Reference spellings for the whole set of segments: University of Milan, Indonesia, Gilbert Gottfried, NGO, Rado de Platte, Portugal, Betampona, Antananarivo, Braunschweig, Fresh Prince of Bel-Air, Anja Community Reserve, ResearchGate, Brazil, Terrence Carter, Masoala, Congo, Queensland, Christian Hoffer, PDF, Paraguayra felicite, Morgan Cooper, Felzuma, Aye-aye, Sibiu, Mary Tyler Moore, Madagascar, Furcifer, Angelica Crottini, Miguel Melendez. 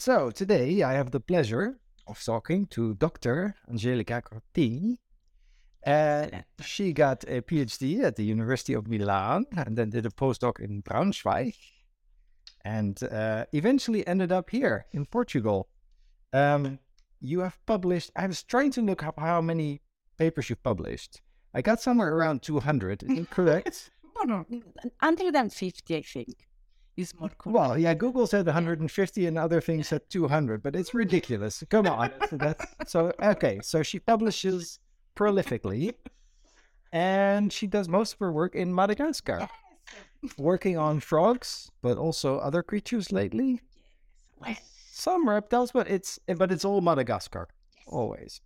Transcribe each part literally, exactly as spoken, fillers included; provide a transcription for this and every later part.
So today I have the pleasure of talking to Doctor Angelica Crottini. And she got a PhD at the University of Milan and then did a postdoc in Braunschweig and uh, eventually ended up here in Portugal. Um, you have published, I was trying to look up how many papers you've published. I got somewhere around two hundred, is that correct? Oh, no, one hundred fifty, I think. Is more correct. Well, yeah, Google said one hundred fifty and other things said two hundred, but it's ridiculous. Come on. so, that's, so, okay, so she publishes prolifically, and she does most of her work in Madagascar, yes. Working on frogs, but also other creatures lately. Yes. Some reptiles, but it's but it's all Madagascar, yes. Always.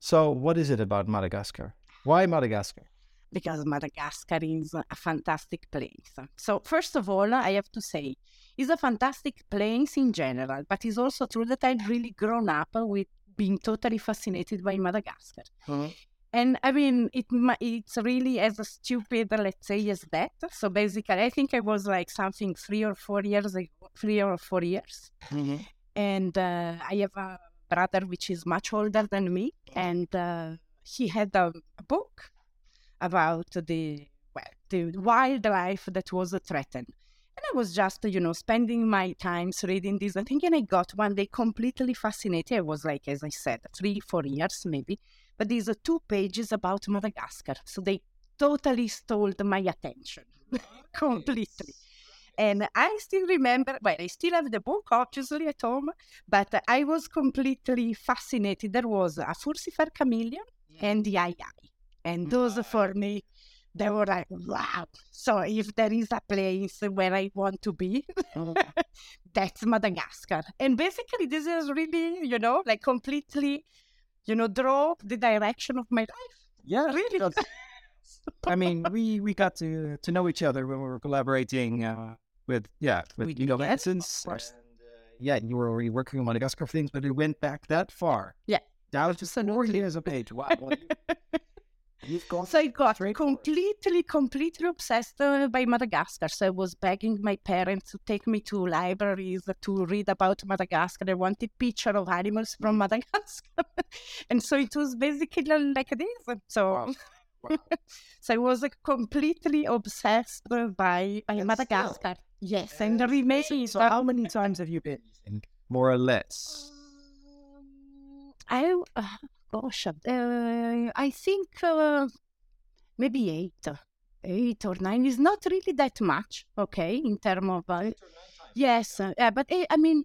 So, what is it about Madagascar? Why Madagascar? Because Madagascar is a fantastic place. So, first of all, I have to say, it's a fantastic place in general, but it's also true that I've really grown up with being totally fascinated by Madagascar. Mm-hmm. And I mean, it, it's really as stupid, let's say, as that. So basically, I think I was like something three or four years ago, three or four years. Mm-hmm. And uh, I have a brother which is much older than me. And uh, he had a, a book about the, well, the wildlife that was threatened. And I was just, you know, spending my times reading this and thinking, I got one day completely fascinated. I was like, as I said, three, four years maybe. But these are two pages about Madagascar. So they totally stole my attention completely. Yes. And I still remember, well, I still have the book, obviously, at home. But I was completely fascinated. There was a Furcifer chameleon yeah. and the Aye-aye. And those wow. for me... They were like, wow. So if there is a place where I want to be, that's Madagascar. And basically this is really, you know, like completely, you know, drove the direction of my life. Yeah, really. I mean, we, we got to to know each other when we were collaborating uh, with, yeah, with, you know, Essence. Of course. And, uh, yeah, you were already working on Madagascar things, but it went back that far. Yeah. That was just four years of age. Wow. So I got completely, completely obsessed uh, by Madagascar. So I was begging my parents to take me to libraries to read about Madagascar. I wanted pictures of animals from Madagascar. And so it was basically like this. So, wow. Wow. So I was uh, completely obsessed by, by Madagascar. Still. Yes, uh, and the remains. So how many times have you been? More or less. Um, I... Uh, Gosh, uh, I think uh, maybe eight, eight or nine is not really that much, okay, in terms of, uh, yes, uh, yeah, but I, I mean,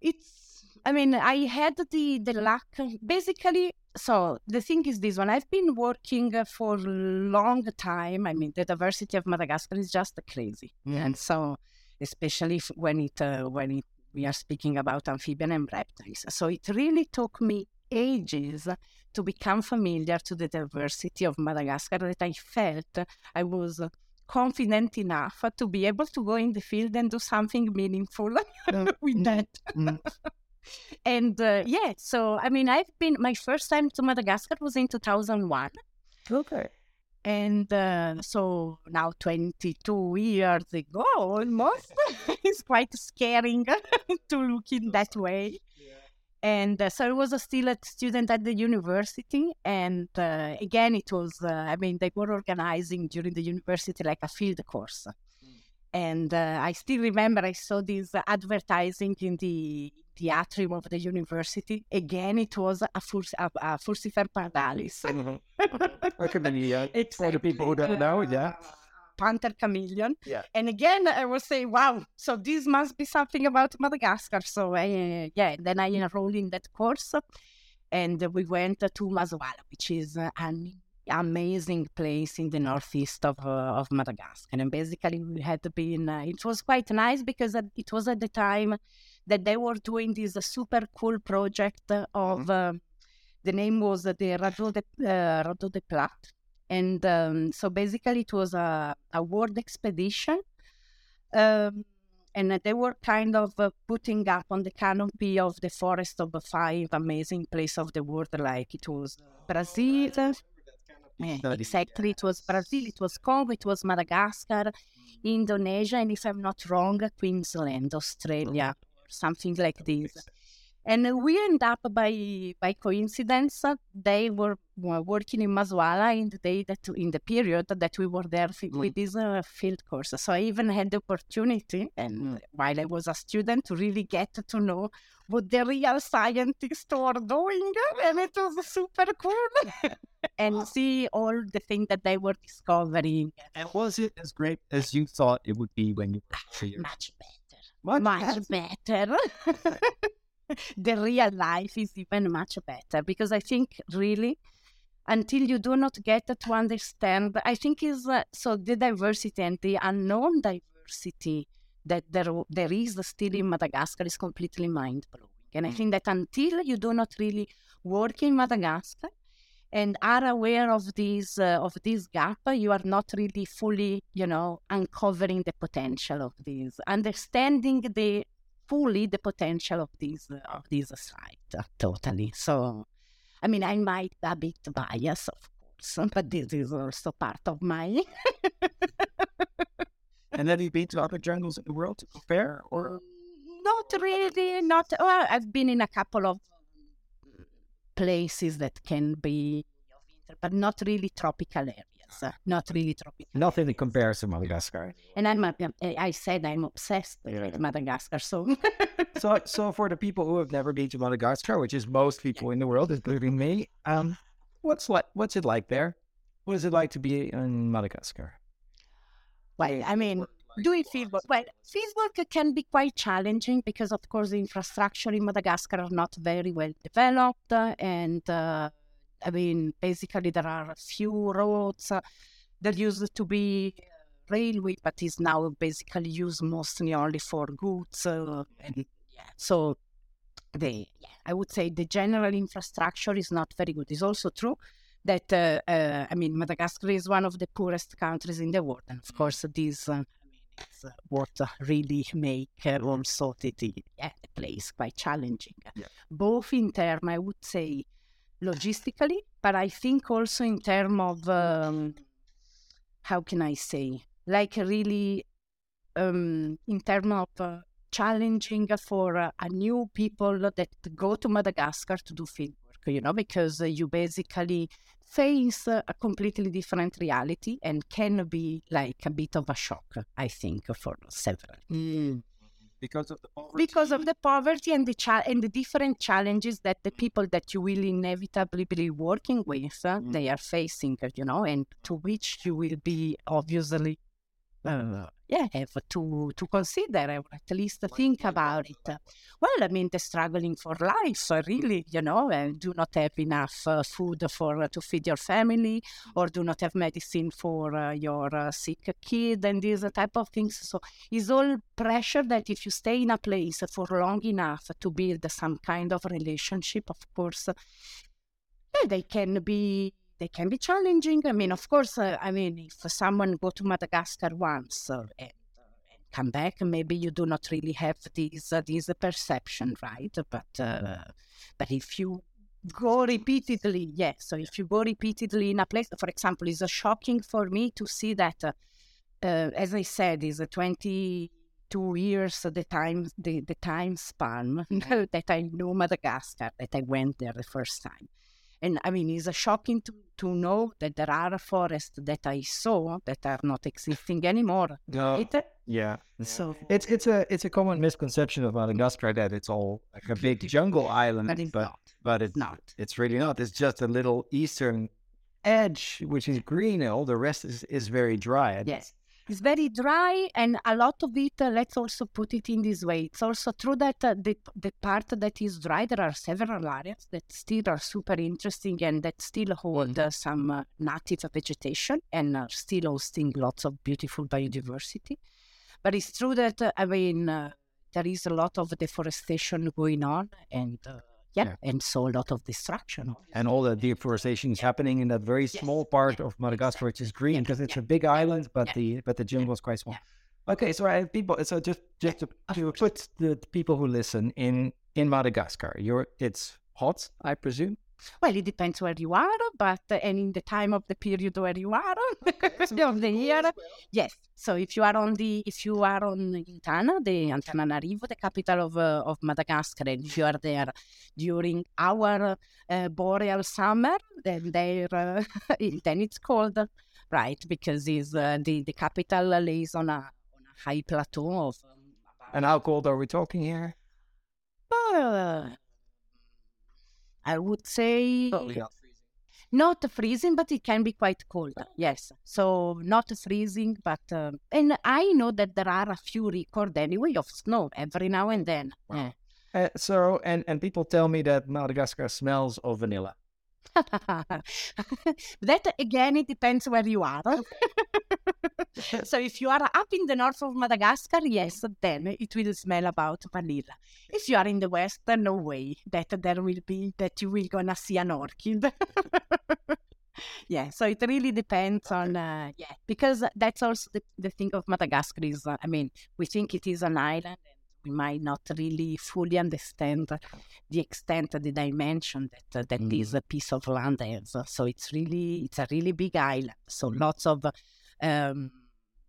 it's, I mean, I had the, the luck, basically, so the thing is this one, I've been working for a long time, I mean, the diversity of Madagascar is just crazy, yeah. And so, especially if, when it, uh, when it, we are speaking about amphibian and reptiles, so it really took me ages to become familiar to the diversity of Madagascar that I felt I was confident enough to be able to go in the field and do something meaningful mm. with that. Mm. And uh, yeah, so I mean, I've been, my first time to Madagascar was in two thousand one. Okay. And uh, so now twenty-two years ago, almost, it's quite scary to look in that way. Yeah. And uh, so I was uh, still a student at the university. And uh, again, it was, uh, I mean, they were organizing during the university like a field course. Mm. And uh, I still remember I saw this uh, advertising in the, the atrium of the university. Again, it was a, fur- a, a Furcifer pardalis. Mm-hmm. Okay, then, yeah, exactly. For the people who don't know, yeah. Panther chameleon. Yeah. And again, I will say, wow, so this must be something about Madagascar. So, I, yeah, then I enrolled in that course and we went to Masoala, which is an amazing place in the northeast of, uh, of Madagascar. And basically, we had been, uh, it was quite nice because it was at the time that they were doing this super cool project of, mm-hmm. uh, the name was the Rado de, uh, Rado de Platte. And um, so basically it was a, a world expedition um, and they were kind of uh, putting up on the canopy of the forest of the five amazing places of the world, like it was Brazil, oh, yeah, exactly, it was Brazil, it was Congo, it was Madagascar, Indonesia, and if I'm not wrong, Queensland, Australia, something like this. And we end up by by coincidence, they were working in Masoala in the day that in the period that we were there with mm. this uh, field course. So I even had the opportunity, and mm. while I was a student, to really get to know what the real scientists were doing, and it was super cool, and wow. see all the things that they were discovering. And was it as great as you thought it would be when you were three years? Much better, much, much better. better. The real life is even much better, because I think really until you do not get to understand, I think is uh, so the diversity and the unknown diversity that there there is still in Madagascar is completely mind-blowing. And I think that until you do not really work in Madagascar and are aware of this uh, of this gap, you are not really fully, you know, uncovering the potential of this, understanding the fully the potential of this uh, of this site, uh, totally. So, I mean, I might be a bit biased, of course, but this is also part of my. And have you been to other jungles in the world to compare, or? Not really. Not. Well, I've been in a couple of places that can be of interest, but not really tropical areas. Uh, not really tropical. Nothing in comparison to Madagascar. And I'm, uh, I said I'm obsessed yeah. with Madagascar. So. so, so for the people who have never been to Madagascar, which is most people yeah. in the world, including me, um, what's what, what's it like there? What is it like to be in Madagascar? Well, I mean, doing fieldwork. Well, fieldwork can be quite challenging because, of course, the infrastructure in Madagascar are not very well developed, and. Uh, I mean, basically, there are a few roads. Uh, there used to be railway, but is now basically used mostly only for goods. Uh, and yeah, so the yeah, I would say the general infrastructure is not very good. It's also true that uh, uh, I mean, Madagascar is one of the poorest countries in the world, and of course, this uh, I mean, it's uh, what really make uh, also the, the, yeah, the place quite challenging, yeah. both in term, I would say. Logistically, but I think also in terms of, um, how can I say, like really um, in terms of uh, challenging for uh, a new people that go to Madagascar to do field work, you know, because uh, you basically face uh, a completely different reality and can be like a bit of a shock, I think, for several. Mm. Because of the poverty, because of the poverty and the cha- and the different challenges that the people that you will inevitably be working with, uh, mm. they are facing, you know, and to which you will be obviously, uh, yeah, have to to consider or at least think about it. Well, I mean, they're struggling for life, so really, you know, and do not have enough uh, food for uh, to feed your family, or do not have medicine for uh, your uh, sick kid, and these type of things. So it's all pressure that if you stay in a place for long enough to build some kind of relationship, of course, yeah, they can be. They can be challenging. I mean, of course, uh, I mean, if someone go to Madagascar once uh, and, uh, and come back, maybe you do not really have this uh, this perception, right? But uh, but if you go repeatedly, yes. So if you go repeatedly in a place, for example, it's uh, shocking for me to see that, uh, uh, as I said, is uh, twenty-two years the time the, the time span that I knew Madagascar, that I went there the first time. And I mean, it's shocking to, to know that there are forests that I saw that are not existing anymore. No, right? Yeah. So it's it's a it's a common misconception of Madagascar that it's all like a big jungle island, but it's but, not. But it's not. It's really not. It's just a little eastern edge which is green, and all the rest is, is very dry. Yes. It's very dry, and a lot of it, uh, let's also put it in this way. It's also true that uh, the, the part that is dry, there are several areas that still are super interesting and that still hold uh, some uh, native vegetation and are still hosting lots of beautiful biodiversity. But it's true that, uh, I mean, uh, there is a lot of deforestation going on, and uh, yeah, yeah, and so a lot of destruction. Obviously. And all the deforestation is yeah. happening in that very yes. small part yeah. of Madagascar, which is green, because yeah. it's yeah. a big island, but yeah. the but the jungle is quite small. Yeah. Okay, so I have people. So just just to, to put the people who listen in in Madagascar, you're it's hot, I presume. Well, it depends where you are, but uh, and in the time of the period where you are, okay, so of the year. Well. Yes. So if you are on the if you are on Intana, the Antananarivo, the capital of uh, of Madagascar, and if you are there during our uh, boreal summer, then there uh, then it's cold, right? Because is uh, the the capital lays on a on a high plateau of. Um, and how cold are we talking here? Uh, I would say oh, yeah. not freezing, but it can be quite cold. Oh. Yes, so not freezing, but um, and I know that there are a few records anyway of snow every now and then. Wow. Yeah. Uh, so and and people tell me that Madagascar smells of vanilla. That again, it depends where you are. So if you are up in the north of Madagascar, yes, then it will smell about vanilla. If you are in the west, no way that there will be that you will gonna see an orchid. Yeah, so it really depends on uh, yeah, because that's also the, the thing of Madagascar is uh, I mean, we think it is an island. We might not really fully understand the extent, the dimension that uh, that mm. this piece of land has. So it's really, it's a really big island. So lots of, um,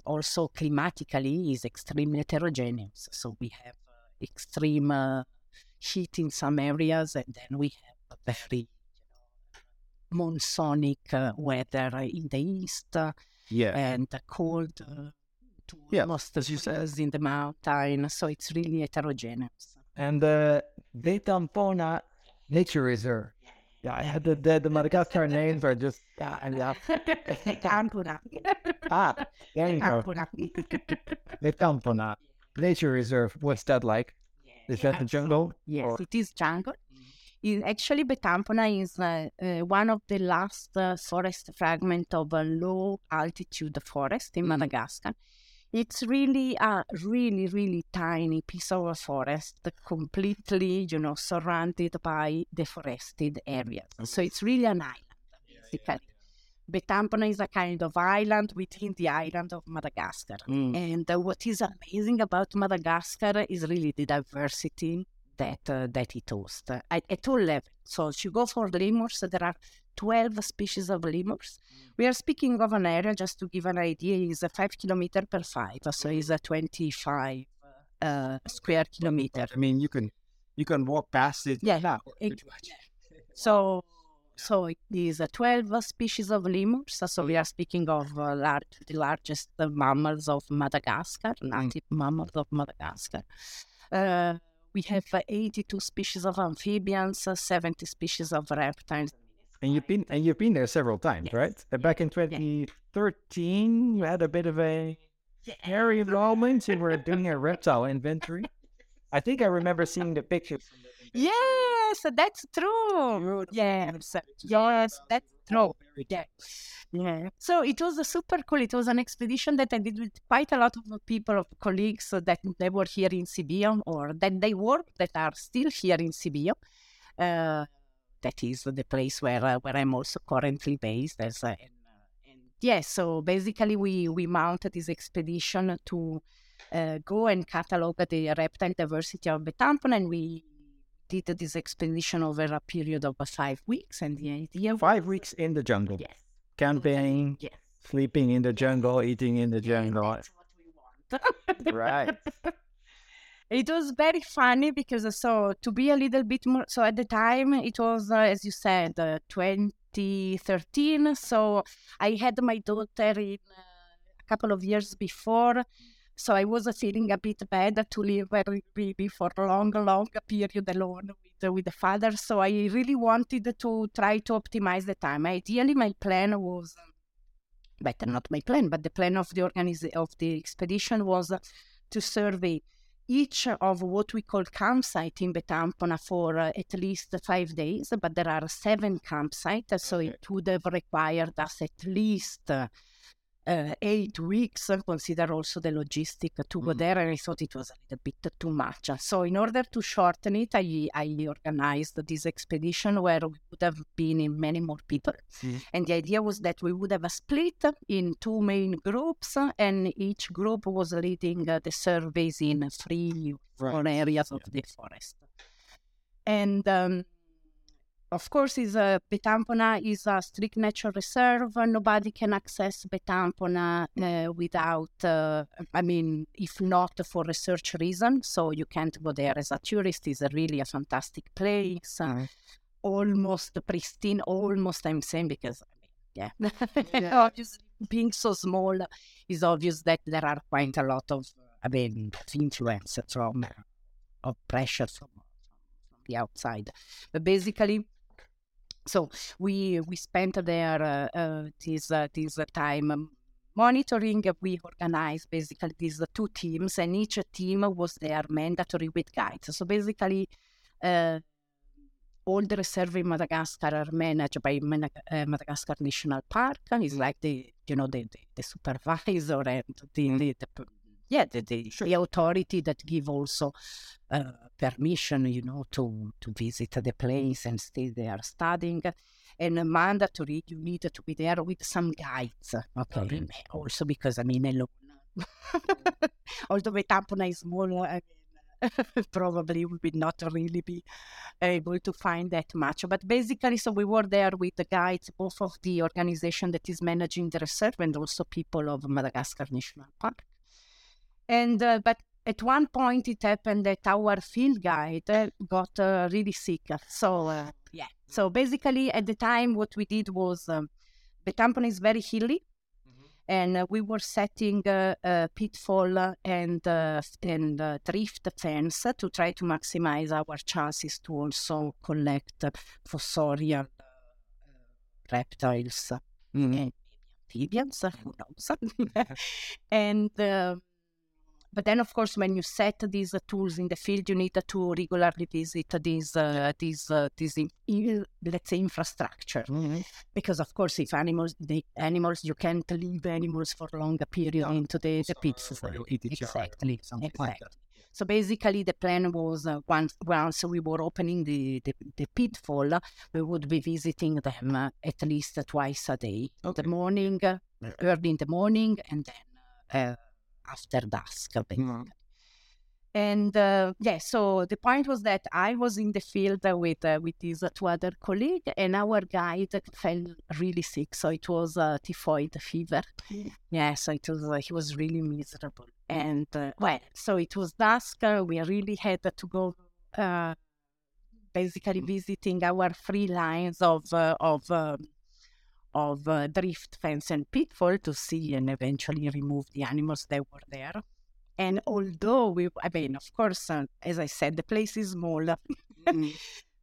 also climatically is extremely heterogeneous. So we have uh, extreme uh, heat in some areas, and then we have a very you know, monsoonic uh, weather in the east, uh, yeah, and uh, cold. Uh, Yeah, most as you said, in the mountain, so it's really heterogeneous. And the uh, Betampona Nature Reserve. Yeah, I had the the, the Madagascar names are just yeah, and yeah. Betampona. Ah, there you go. Betampona Nature Reserve. What's that like? Yeah, is that yeah, the jungle? Yes, or? It is jungle. It, actually, Betampona is uh, uh, one of the last uh, forest fragment of a low altitude forest in mm-hmm. Madagascar. It's really a really, really tiny piece of a forest, completely, you know, surrounded by deforested areas. Okay. So it's really an island, basically. Yeah, yeah. Betampona is a kind of island within the island of Madagascar. Mm. And uh, what is amazing about Madagascar is really the diversity that uh, that it hosts uh, at, at all levels. So if you go for lemurs, there are twelve species of lemurs. We are speaking of an area, just to give an idea, is five kilometer per five, so it's a twenty-five uh, square kilometer. I mean, you can you can walk past it. Yeah, now, it, so so it is a twelve species of lemurs. So we are speaking of uh, large, the largest mammals of Madagascar, native mm. mammals of Madagascar. Uh, we have uh, eighty-two species of amphibians, uh, seventy species of reptiles. And you've been and you've been there several times, yes. right? Yes. Back in twenty thirteen, yes. you had a bit of a yes. hairy moment. You were doing a reptile inventory. I think I remember seeing the pictures. Yes, that's true. Yes, yes, that's true. Yeah. yeah. So it was a super cool. It was an expedition that I did with quite a lot of people, of colleagues so that they were here in Sibiu or that they were that are still here in Sibiu. Uh, That is the place where uh, where I'm also currently based. As uh, and, uh, and yeah, so basically we, we mounted this expedition to uh, go and catalog the reptile diversity of Betampona, and we did this expedition over a period of uh, five weeks. And the idea five was, weeks in the jungle, yes, camping, yes, sleeping in the jungle, eating in the jungle. Yeah, that's what we want. Right. It was very funny because uh, so to be a little bit more, so at the time it was, uh, as you said, uh, twenty thirteen. So I had my daughter in uh, a couple of years before. So I was uh, feeling a bit bad to leave her baby for a long, long period alone with, uh, with the father. So I really wanted to try to optimize the time. Ideally, my plan was, better not my plan, but the plan of the organiz- of the expedition was uh, to survey each of what we call campsite in Betampona for uh, at least five days, but there are seven campsites, so okay. it would have required us at least uh, uh, eight weeks. Consider also the logistic to mm-hmm. go there, and I thought it was a little bit too much. So in order to shorten it, I, I organized this expedition where we would have been in many more people. Mm-hmm. And the idea was that we would have a split in two main groups, and each group was leading uh, the surveys in three right. areas yeah. of the forest. And um, Of course, is a, Betampona is a strict nature reserve. Nobody can access Betampona uh, without, uh, I mean, if not for research reasons. So you can't go there as a tourist. It's a really a fantastic place. Mm. Uh, almost pristine, almost I'm saying because, yeah. yeah. Obviously, being so small, it's obvious that there are quite a lot of, I mean, influence from, of pressure from, from the outside. But basically, so we we spent there uh, uh, this uh, this time monitoring. We organized basically these two teams, and each team was there mandatory with guides. So basically, uh, all the reserves in Madagascar are managed by Mad- uh, Madagascar National Park, and it's like the you know the the, the supervisor and the, mm-hmm. the, the yeah the the, sure. the authority that give also uh, permission you know to to visit the place and stay there studying. And uh, mandatory, you need to be there with some guides. Okay. okay. Also because I mean alone, although Betampona is more. Uh, probably we would not really be able to find that much. But basically, so we were there with the guides, both of the organization that is managing the reserve and also people of Madagascar National Park. And uh, but at one point it happened that our field guide uh, got uh, really sick. So uh, yeah. So basically, at the time, what we did was um, Betampona is very hilly. And uh, we were setting uh, uh, pitfall and uh, and uh, drift fence to try to maximize our chances to also collect uh, fossorial uh, reptiles mm-hmm. and amphibians, who knows? and uh, but then, of course, when you set these uh, tools in the field, you need uh, to regularly visit these uh, these uh, these in, let's say infrastructure, mm-hmm. because of course, if animals the animals you can't leave animals for a longer period yeah. into the, the so, pits. So you eat it exactly. Exactly. Like that. So basically, the plan was uh, once once we were opening the, the the pitfall, we would be visiting them uh, at least uh, twice a day, okay. in the morning, uh, early in the morning, and then. Uh, after dusk, basically. Mm-hmm. And uh, yeah, so the point was that I was in the field uh, with uh, with these uh, two other colleagues, and our guide fell really sick. So it was uh, typhoid fever. Yeah. yeah, so it was uh, he was really miserable. And uh, well, so it was dusk. Uh, we really had to go, uh, basically mm-hmm. visiting our three lines of uh, of. Um, of uh, drift fence and pitfall to see and eventually remove the animals that were there. And although we, I mean, of course, uh, as I said, the place is small, mm-hmm.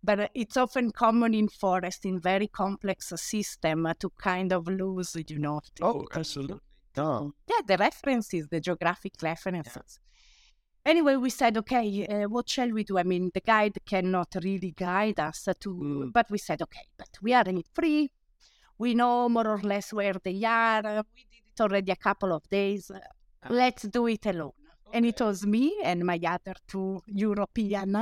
but uh, it's often common in forest, in very complex uh, system uh, to kind of lose, you know. The, oh, absolutely. Oh. Yeah, the references, the geographic references. Yeah. Anyway, we said, okay, uh, what shall we do? I mean, the guide cannot really guide us uh, to, mm. but we said, okay, but we are in free. We know more or less where they are. Uh, we did it already a couple of days. Uh, ah. Let's do it alone. Okay. And it was me and my other two European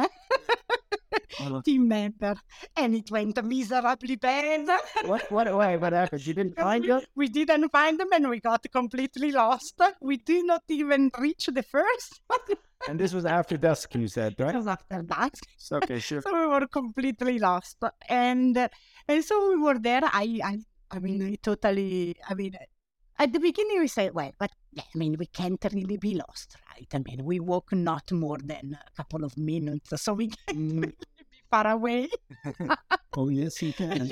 oh, team members. And it went miserably bad. what, what, wait, what happened? You didn't find them? We didn't find them and we got completely lost. We did not even reach the first one. And this was after dusk, you said, right? It was after dusk. Okay, sure. So we were completely lost. And uh, and so we were there. I I, I mean, I totally, I mean, at the beginning we said, well, but yeah, I mean, we can't really be lost, right? I mean, we walk not more than a couple of minutes, so we can't mm. really be far away. Oh, yes, you can.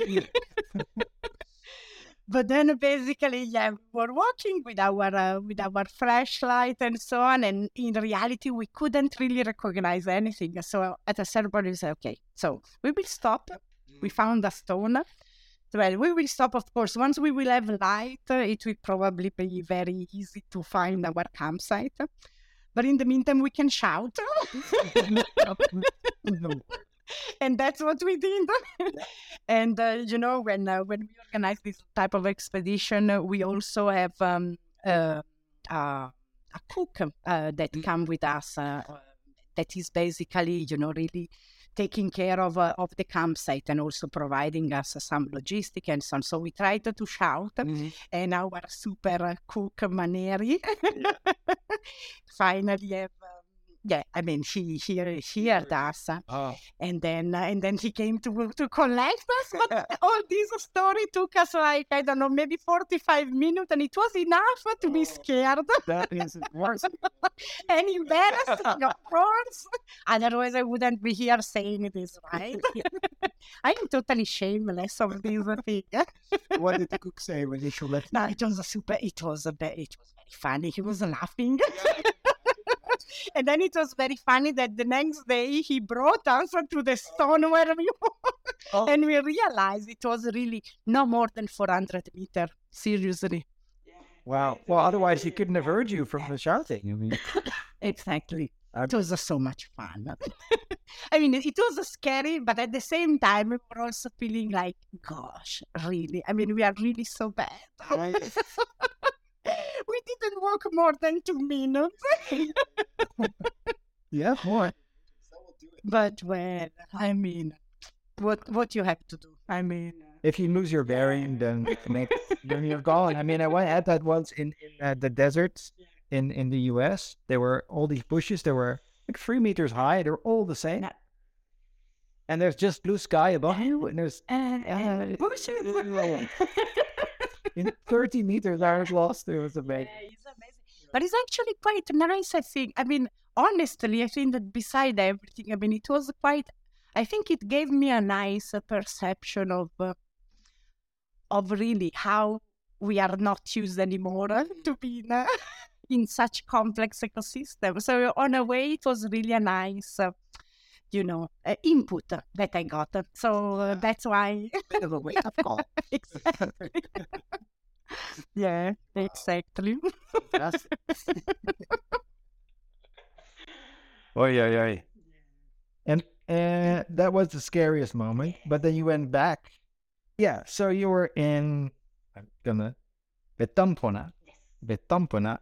But then basically, yeah, we were walking with our uh, with our flashlight and so on, and in reality, we couldn't really recognize anything. So at a certain point, we said, okay, so we will stop. We found a stone. Well, we will stop, of course. Once we will have light, it will probably be very easy to find our campsite. But in the meantime, we can shout. And that's what we did. And, uh, you know, when uh, when we organize this type of expedition, uh, we also have um, uh, uh, a cook uh, that mm. comes with us uh, that is basically, you know, really taking care of uh, of the campsite and also providing us uh, some logistic and so on. So we tried to shout, mm-hmm. and our super cook Maneri finally have yeah, I mean, he he, he heard us, oh. and then uh, and then he came to to collect us. But all this story took us like I don't know, maybe forty-five minutes, and it was enough to be scared. That is worse. And embarrassed, of course. Otherwise, I wouldn't be here saying this, right? I'm totally shameless of this thing. What did the cook say when he showed it? No, it was a super. It was a bit. It was very funny. He was laughing. And then it was very funny that the next day he brought us to the stone where we were. Oh. And we realized it was really no more than four hundred meters. Seriously. Wow. Well, otherwise he couldn't have heard you from the shouting. I mean, exactly. I'm... It was uh, so much fun. I mean, it was uh, scary, but at the same time, we were also feeling like, gosh, really? I mean, we are really so bad. Right. We didn't walk more than two minutes. Yeah, boy. But well, I mean, what what you have to do? I mean, if you lose your bearing, then then you're gone. I mean, I had that once in, in uh, the desert in, in the U S. There were all these bushes. They were like three meters high. They're all the same. And there's just blue sky above you, and there's and, and bushes. In thirty meters, I was lost. It was amazing. Yeah, it's amazing. But it's actually quite nice, I think. I mean, honestly, I think that beside everything, I mean, it was quite, I think it gave me a nice perception of, uh, of really how we are not used anymore uh, to be in, uh, in such complex ecosystem. So on a way, it was really a nice, uh, you know, uh, input that I got. So uh, that's why. Bit of a wake-up call. Exactly. Yeah, exactly. Oy, oy, oy. And uh, that was the scariest moment, but then you went back. Yeah, so you were in, I'm gonna, Betampona. Yes. Betampona,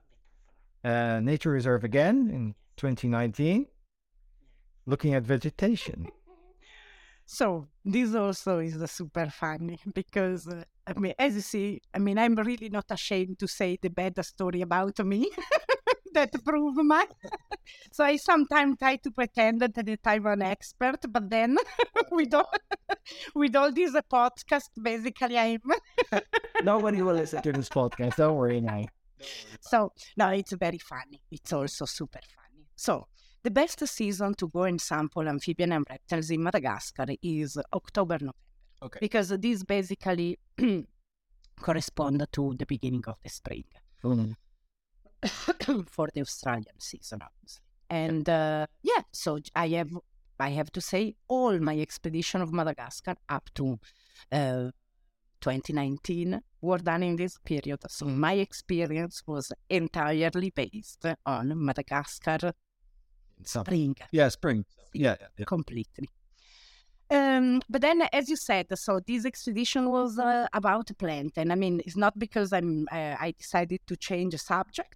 uh, nature reserve again in twenty nineteen, looking at vegetation. So this also is uh, super funny because, uh, I mean, as you see, I mean, I'm really not ashamed to say the bad story about me that prove my... So I sometimes try to pretend that I'm an expert, but then with, all, with all this uh, podcast, basically I'm... Nobody will listen to this podcast, don't worry now. So, no, it's very funny. It's also super funny. So... The best season to go and sample amphibian and reptiles in Madagascar is October, November. Okay. Because these basically correspond to the beginning of the spring mm. for the Australian season, obviously. And uh, yeah, so I have, I have to say, all my expedition of Madagascar up to uh, twenty nineteen were done in this period. So my experience was entirely based on Madagascar. Spring. Yeah, spring. Yeah, yeah, yeah. Completely. Um, but then, as you said, so this expedition was uh, about a plant. And I mean, it's not because I'm, uh, I decided to change a subject.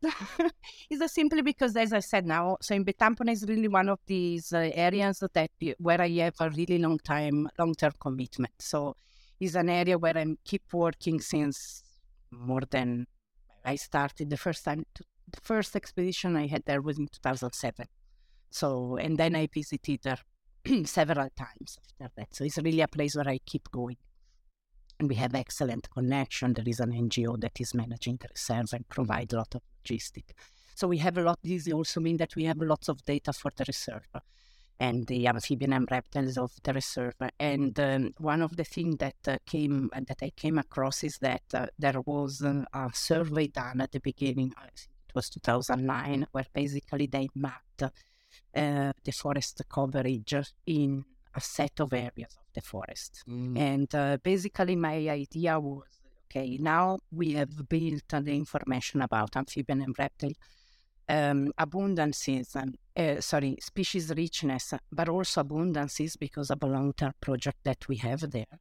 It's uh, simply because, as I said now, so in Betampona is really one of these uh, areas that where I have a really long time, long-term commitment. So it's an area where I keep working since more than I started the first time, to, the first expedition I had there was in two thousand seven. So, and then I visited her several times after that. So it's really a place where I keep going. And we have excellent connection. There is an N G O that is managing the reserve and provide a lot of logistics. So we have a lot, this also means that we have lots of data for the reserve and the amphibian and reptiles of the reserve. And um, one of the things that uh, came, that I came across is that uh, there was uh, a survey done at the beginning, I think it was two thousand nine, where basically they mapped uh, Uh, the forest coverage in a set of areas of the forest. Mm. And uh, basically my idea was, okay, now we have built uh, the information about amphibian and reptile um, abundances, um, uh, sorry, species richness, but also abundances because of a long-term project that we have there.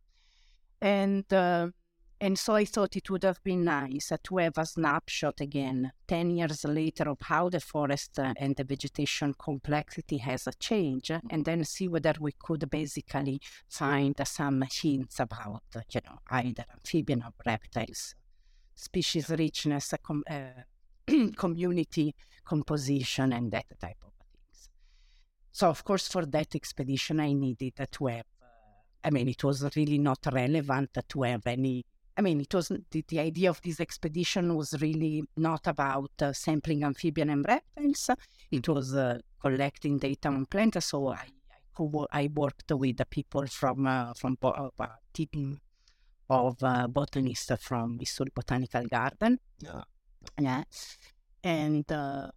And uh, and so I thought it would have been nice uh, to have a snapshot again, ten years later, of how the forest uh, and the vegetation complexity has uh, changed, and then see whether we could basically find uh, some hints about, uh, you know, either amphibian or reptiles, species richness, uh, com- uh, community composition, and that type of things. So, of course, for that expedition, I needed to have, I mean, it was really not relevant to have any, I mean, it wasn't, the, the idea of this expedition was really not about uh, sampling amphibian and reptiles. It was uh, collecting data on plants. So I, I, I worked with the people from, uh, from uh, a team of uh, botanists from Missouri Botanical Garden. Yeah. Yeah. And, uh,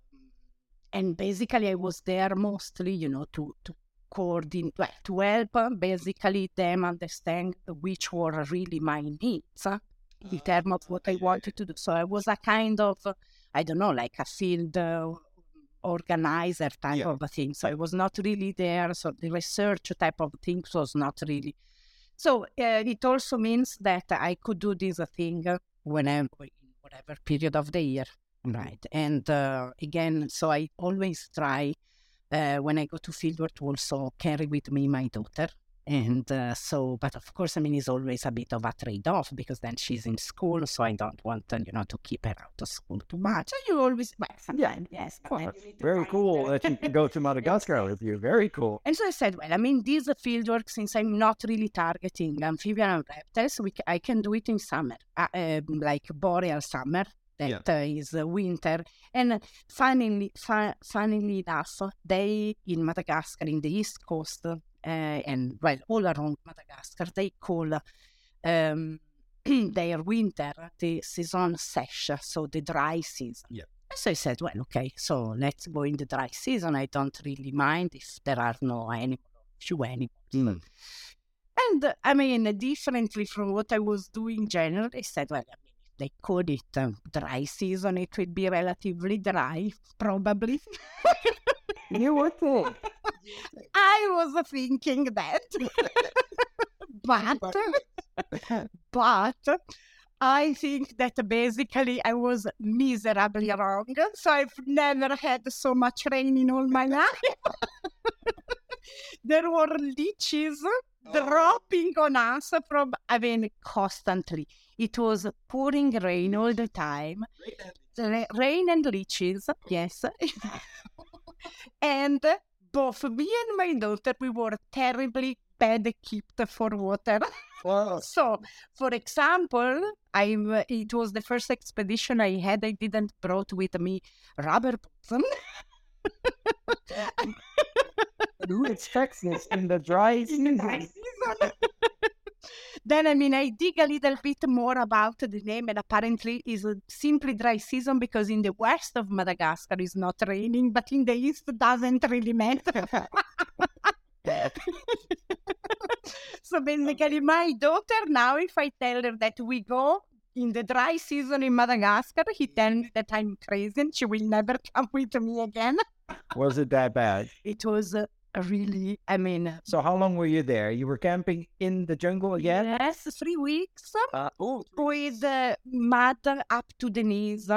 And basically, I was there mostly, you know, to, to coordinate, well, to help uh, basically them understand which were really my needs uh, in uh, terms of what I wanted to do. So I was a kind of, uh, I don't know, like a field uh, organizer type yeah. of a thing. So I was not really there. So the research type of thing was not really. So uh, it also means that I could do this thing whenever, in whatever period of the year. Right. And uh, again, so I always try uh, when I go to fieldwork to also carry with me my daughter. And uh, so, but of course, I mean, it's always a bit of a trade-off because then she's in school. So I don't want, uh, you know, to keep her out of school too much. So you always, well, sometimes, yeah. yes. Well, very cool that you can go to Madagascar with you. Very cool. And so I said, well, I mean, this fieldwork, since I'm not really targeting amphibian and reptiles, we, I can do it in summer, uh, uh, like boreal summer. That yeah. uh, is uh, winter. And funnily, fu- funnily enough, they in Madagascar, in the East Coast, uh, and well, all around Madagascar, they call um, their winter the saison sèche, so the dry season. Yeah. So I said, well, okay, so let's go in the dry season. I don't really mind if there are no animals, few animals. Mm. And uh, I mean, differently from what I was doing generally, I said, well, I mean, they call it um, dry season. It will be relatively dry, probably. You were thinking. I was thinking that. but, but I think that basically I was miserably wrong. So I've never had so much rain in all my life. There were leeches oh. dropping on us from, I mean, constantly. It was pouring rain all the time. Rain, rain and leeches, yes. And both me and my daughter, we were terribly bad equipped for water. Wow. So, for example, I it was the first expedition I had. I didn't brought with me rubber boots. Who expects this in the dry season? Then, I mean, I dig a little bit more about the name, and apparently it's simply dry season because in the west of Madagascar it's not raining, but in the east it doesn't really matter. So basically, my daughter, now if I tell her that we go in the dry season in Madagascar, he tells me that I'm crazy and she will never come with me again. Was it that bad? It was... Uh, Really, I mean. So, how long were you there? You were camping in the jungle again? Yes, three weeks. Uh, oh. With uh, mud up to the knees.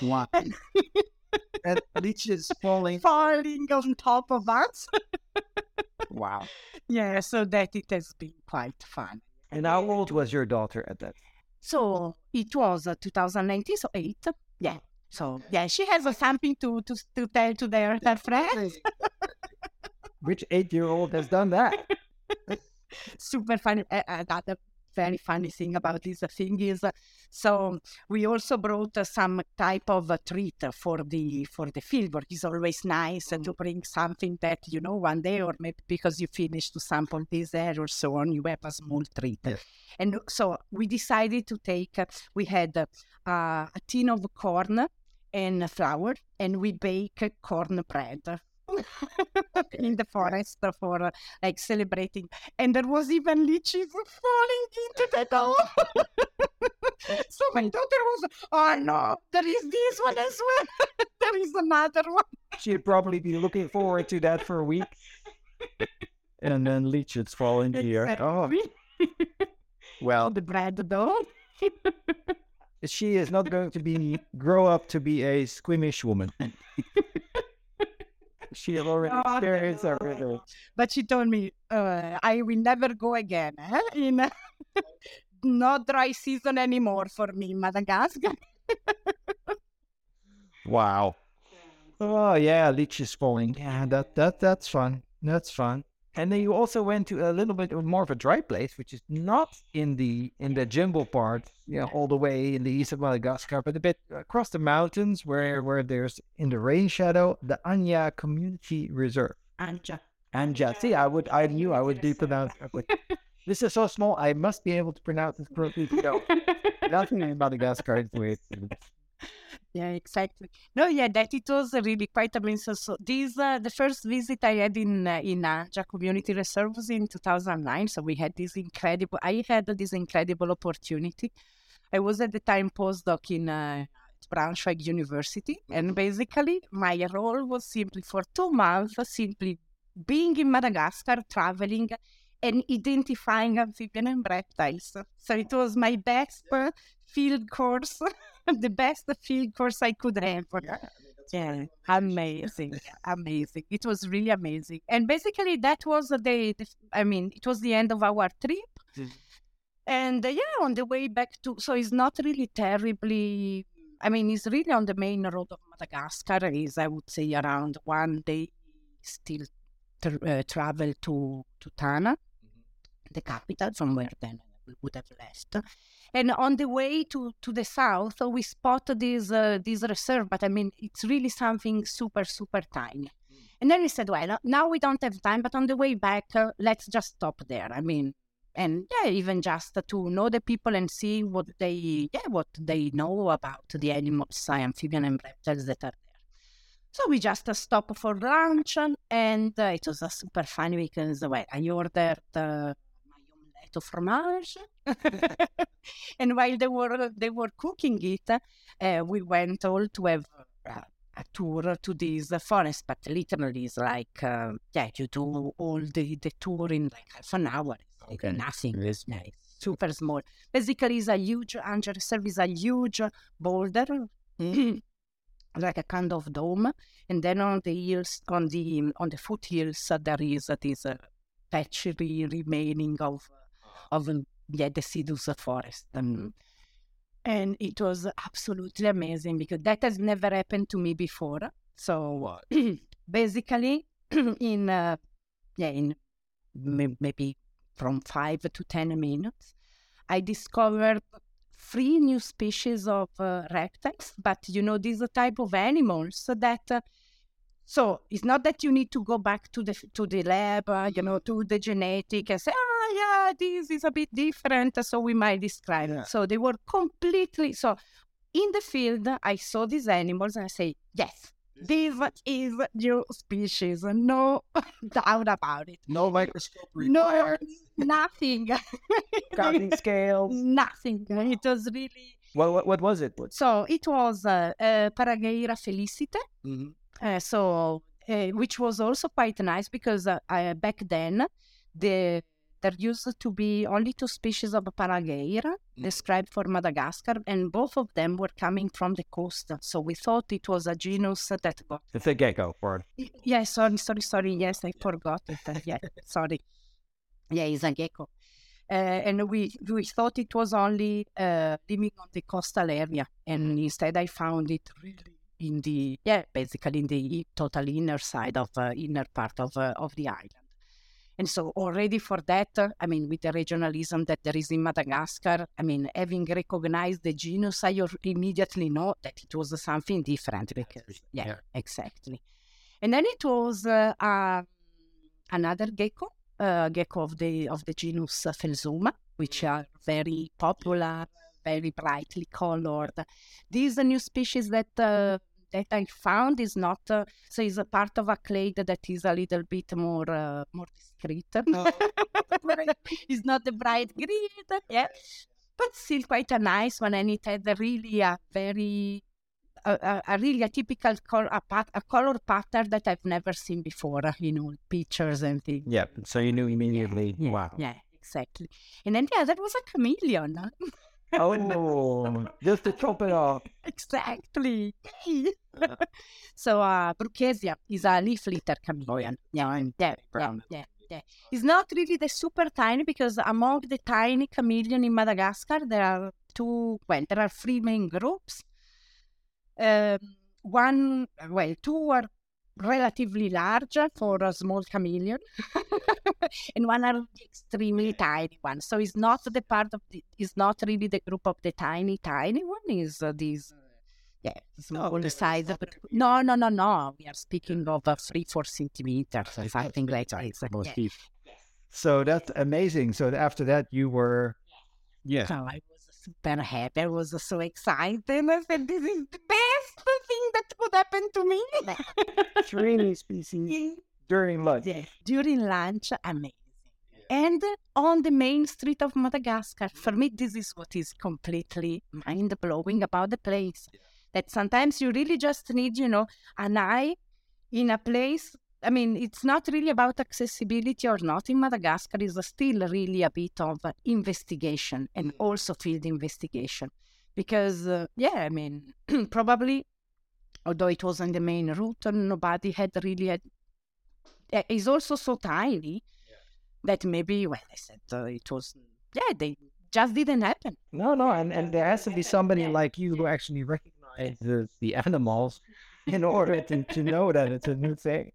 Wow. And leeches falling. Falling on top of us. Wow. Yeah, so that it has been quite fun. And how old was your daughter at that? So, it was uh, twenty nineteen, so eight. Yeah. So, yeah, she has something to, to, to tell to their, their friends. Which eight-year-old has done that? Super funny. Uh, another very funny thing about this thing is, uh, so we also brought uh, some type of uh, treat for the for the fieldwork. It's always nice uh, to bring something that, you know, one day or maybe because you finish to sample this there or so on, you have a small treat. Yes. And so we decided to take, uh, we had uh, a tin of corn and flour, and we bake corn bread in the forest for uh, like celebrating. And there was even leeches falling into the dough. So my daughter was, oh no, there is this one as well. There is another one. She'd probably be looking forward to that for a week. And then leeches fall in here. Exactly. Oh. Well, the bread dough. She is not going to be grow up to be a squeamish woman. She had already oh, experienced no. everything. But she told me, uh, I will never go again. Huh? In a... Not dry season anymore for me in Madagascar. Wow. Oh yeah, leeches falling. Yeah, that that that's fun. That's fun. And then you also went to a little bit more of a dry place, which is not in the in the jungle part, you know, all the way in the east of Madagascar, but a bit across the mountains where, where there's, in the rain shadow, the Anja Community Reserve. Anja. Anja. See, I would, I knew I would be pronounced. This is so small, I must be able to pronounce it correctly. No, nothing in Madagascar is weird. Yeah, exactly. No, yeah, that it was really quite amazing. So this, uh, the first visit I had in uh, in Anja Community Reserve was in two thousand nine. So we had this incredible, I had this incredible opportunity. I was at the time postdoc in uh, Braunschweig University. And basically my role was simply for two months, simply being in Madagascar, traveling and identifying amphibian and reptiles. So it was my best uh, field course. The best field course I could have. Yeah, yeah. Amazing, amazing. It was really amazing. And basically that was the, the I mean, it was the end of our trip. Mm-hmm. And uh, yeah, on the way back to, so it's not really terribly, I mean, it's really on the main road of Madagascar. Is I would say around one day still tra- uh, travel to, to Tana, mm-hmm. the capital, from where then we would have left. And on the way to, to the south, we spotted this uh, this reserve, but I mean, it's really something super, super tiny. Mm. And then we said, well, now we don't have time, but on the way back, uh, let's just stop there. I mean, and yeah, even just to know the people and see what they, yeah, what they know about the animals, amphibian and reptiles that are there. So we just uh, stopped for lunch, and uh, it was uh, super funny because, well, I ordered... Uh, to fromage and while they were they were cooking it uh, we went all to have a, a tour to this forest, but literally it's like uh, yeah you do all the, the tour in like half an hour. It's okay. Like nothing. Yes. Yeah, it's super small. Basically it's a huge Anja Reserve is a huge boulder, mm-hmm. like a kind of dome, and then on the hills on the on the foothills uh, there is uh, this uh, patchy remaining of of yeah, deciduous forest. Um, and it was absolutely amazing because that has never happened to me before. So basically in, uh, yeah, in m- maybe from five to ten minutes, I discovered three new species of uh, reptiles, but you know, these are type of animals that uh, so it's not that you need to go back to the to the lab, uh, you know, to the genetic and say, oh, yeah, this is a bit different, so we might describe yeah. it. So they were completely, so in the field, I saw these animals and I say, yes, this is new species, no doubt about it. No microscope required. No, nothing. Counting scales. Nothing. It was really... What, what, what was it? What? So it was uh, uh, Paraguayra felicite. Mm-hmm. Uh, so, uh, which was also quite nice because uh, I, back then, the, there used to be only two species of Paraguayra mm-hmm. described for Madagascar, and both of them were coming from the coast. So we thought it was a genus that got... It's a gecko bird. Yes, yeah, sorry, sorry, sorry. Yes, I forgot it. Uh, yeah, sorry. Yeah, it's a gecko. Uh, and we, we thought it was only uh, living on the coastal area, and instead I found it really... in the, yeah, basically in the total inner side of, uh, inner part of uh, of the island. And so already for that, uh, I mean, with the regionalism that there is in Madagascar, I mean, having recognized the genus, I immediately know that it was something different. Because, yeah, yeah, exactly. And then it was uh, uh, another gecko, uh, gecko of the, of the genus Felzuma, which are very popular, very brightly colored. These new species that uh, that I found is not uh, so is a part of a clade that is a little bit more uh, more discreet. No. It's not the bright green, yeah, but still quite a nice one, and it had a really a very a, a really atypical color a, pat, a color pattern that I've never seen before in all pictures and things. Yeah, so you knew immediately. Yeah, wow. Yeah, exactly. And then yeah, that was a chameleon. Oh, just to chop it off. Exactly. So, uh, Brukesia is a leaf litter chameleon. Yeah, I'm dead. Yeah, yeah, yeah. It's not really the super tiny because among the tiny chameleon in Madagascar, there are two, well, there are three main groups. Um, one, well, two are relatively large for a small chameleon, and one are extremely tiny one. So it's not the part of the, it's not really the group of the tiny, tiny one, is uh, these, yeah, small oh, size. Of, no, no, no, no. We are speaking of uh, three, four centimeters or something like that. Most yeah. So that's amazing. So after that, you were, yeah. So I was super happy. I was so excited. I said, this is the best thing that could happen to me. Really species. During lunch. Yes. During lunch, amazing. Yeah. And on the main street of Madagascar. For me, this is what is completely mind-blowing about the place. Yeah. That sometimes you really just need, you know, an eye in a place. I mean, it's not really about accessibility or not. In Madagascar, is still really a bit of investigation and also field investigation. Because, uh, yeah, I mean, probably, although it was on the main route, nobody had really had... It's also so tiny yeah. that maybe, well, I said uh, it was... Yeah, they just didn't happen. No, no, and, and there has to be somebody yeah. like you who actually recognizes the animals in order to, to know that it's a new thing.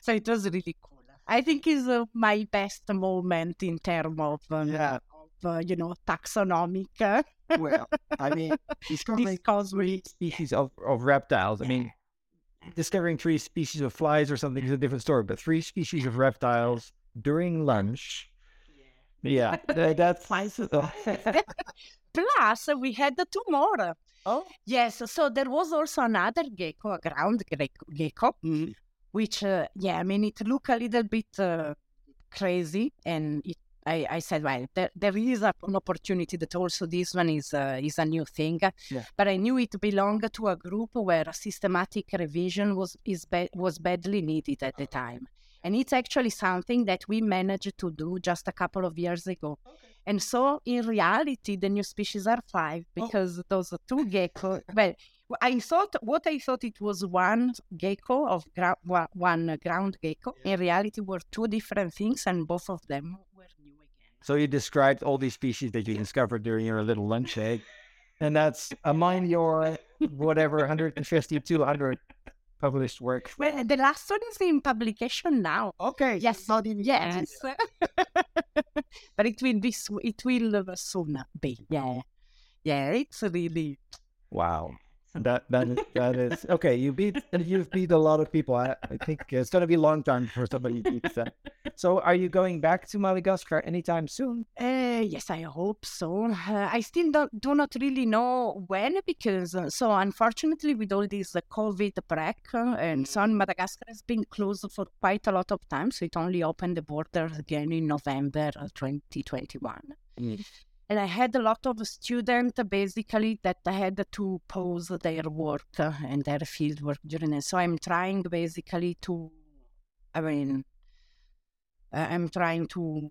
So it was really cool. I think it's uh, my best moment in terms of, um, yeah. of uh, you know, taxonomic. Uh, well, I mean, discovering three species of, of reptiles. Yeah. I mean, discovering three species of flies or something is a different story, but three species of reptiles during lunch. Yeah, yeah that's flies. Plus, we had two more. Oh, yes. So there was also another gecko, a ground gecko. Mm-hmm. Which, uh, yeah, I mean, it looked a little bit uh, crazy. And it, I, I said, well, there, there is a, an opportunity that also this one is, uh, is a new thing. Yeah. But I knew it belonged to a group where a systematic revision was, is be- was badly needed at the time. And it's actually something that we managed to do just a couple of years ago. Okay. And so, in reality, the new species are five because oh. those two geckos, well, I thought what I thought it was one gecko of gra- one ground gecko. Yeah. In reality, were two different things, and both of them were new again. So you described all these species that you yeah. discovered during your little lunch egg, and that's among your whatever one hundred fifty, two hundred published work. Well, the last one is in publication now. Okay. Yes. Not in yes. But it will be. Sw- it will soon be. Yeah. Yeah. It's really. Wow. That that is, that is okay. You beat you've beat a lot of people. I, I think it's gonna be a long time for somebody to beat that. So, are you going back to Madagascar anytime soon? Uh, yes, I hope so. Uh, I still don't, do not really know when because uh, so unfortunately with all this uh, COVID break uh, and so on, Madagascar has been closed for quite a lot of time. So it only opened the borders again in November twenty twenty-one. Mm. And I had a lot of students, basically, that I had to pause their work and their field work during it. So I'm trying, basically, to, I mean, I'm trying to,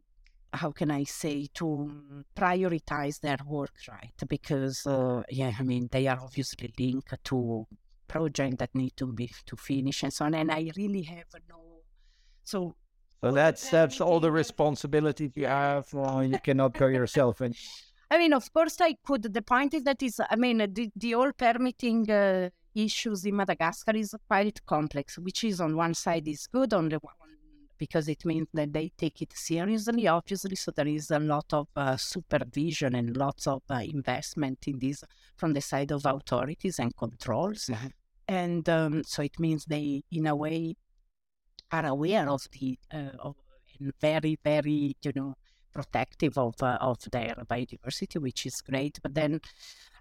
how can I say, to prioritize their work, right? Because, uh, yeah, I mean, they are obviously linked to projects that need to be to finish and so on. And I really have no, so... So that's that's all the responsibility you have. Well, you cannot go yourself. And I mean, of course, I could. The point is that is, I mean, the the all permitting uh, issues in Madagascar is quite complex, which is on one side is good, on the one because it means that they take it seriously, obviously. So there is a lot of uh, supervision and lots of uh, investment in this from the side of authorities and controls, mm-hmm. and um, so it means they, in a way. Are aware of the uh, of, and very very you know protective of uh, of their biodiversity, which is great. But then,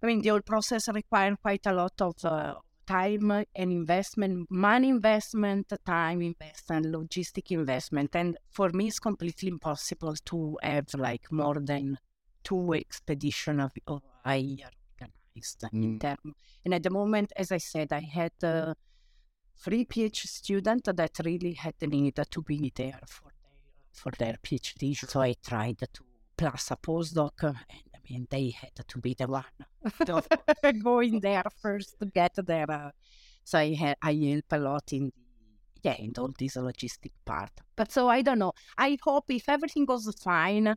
I mean, the whole process requires quite a lot of uh, time and investment, money investment, time investment, logistic investment, and for me, it's completely impossible to have like more than two expeditions of, of a year organized mm. in term. And at the moment, as I said, I had. Uh, Three PhD students that really had the need to be there for their, for their PhD. So I tried to plus a postdoc, and I mean they had to be the one going there first to get there. Uh, so I ha- I help a lot in the, yeah in all this logistic part. But so I don't know. I hope if everything goes fine, uh,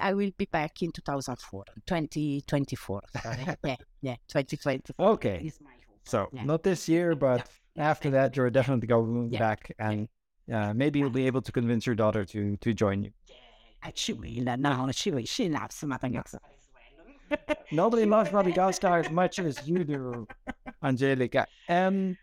I will be back in two thousand four, twenty twenty-four. Sorry. yeah, yeah, twenty twenty-four. Okay. Is my So yeah. not this year, but no. after that, you're definitely going yeah. back, and uh, maybe you'll be able to convince your daughter to to join you. Yeah, she will. No, she will. She loves Madagascar as well. Nobody loves Madagascar as much as you do, Angelica. Um,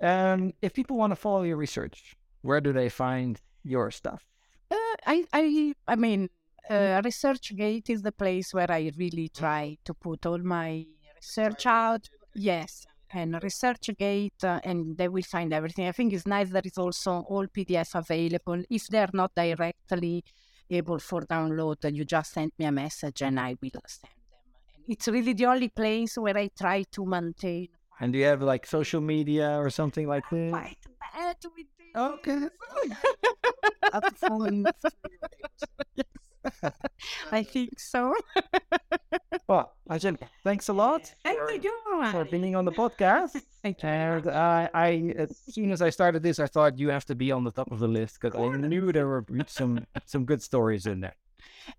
um, if people want to follow your research, where do they find your stuff? Uh, I, I, I mean, uh, ResearchGate is the place where I really try to put all my research out. Yes, and ResearchGate, uh, and they will find everything. I think it's nice that it's also all P D F available. If they're not directly able for download, you just send me a message and I will send them. And it's really the only place where I try to maintain. And do you have like social media or something like that? I'm quite bad with this. Okay. Yes. I think so. Well, Angelica, thanks a lot. Thank for, you for being on the podcast. Thank you. And uh, I, as soon as I started this, I thought you have to be on the top of the list because I knew there were some some good stories in there.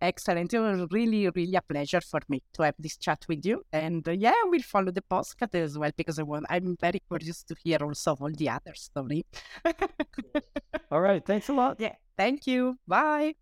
Excellent. It was really, really a pleasure for me to have this chat with you. And uh, yeah, I will follow the podcast as well because I want, I'm very curious to hear also all the other stories. All right. Thanks a lot. Yeah. Thank you. Bye.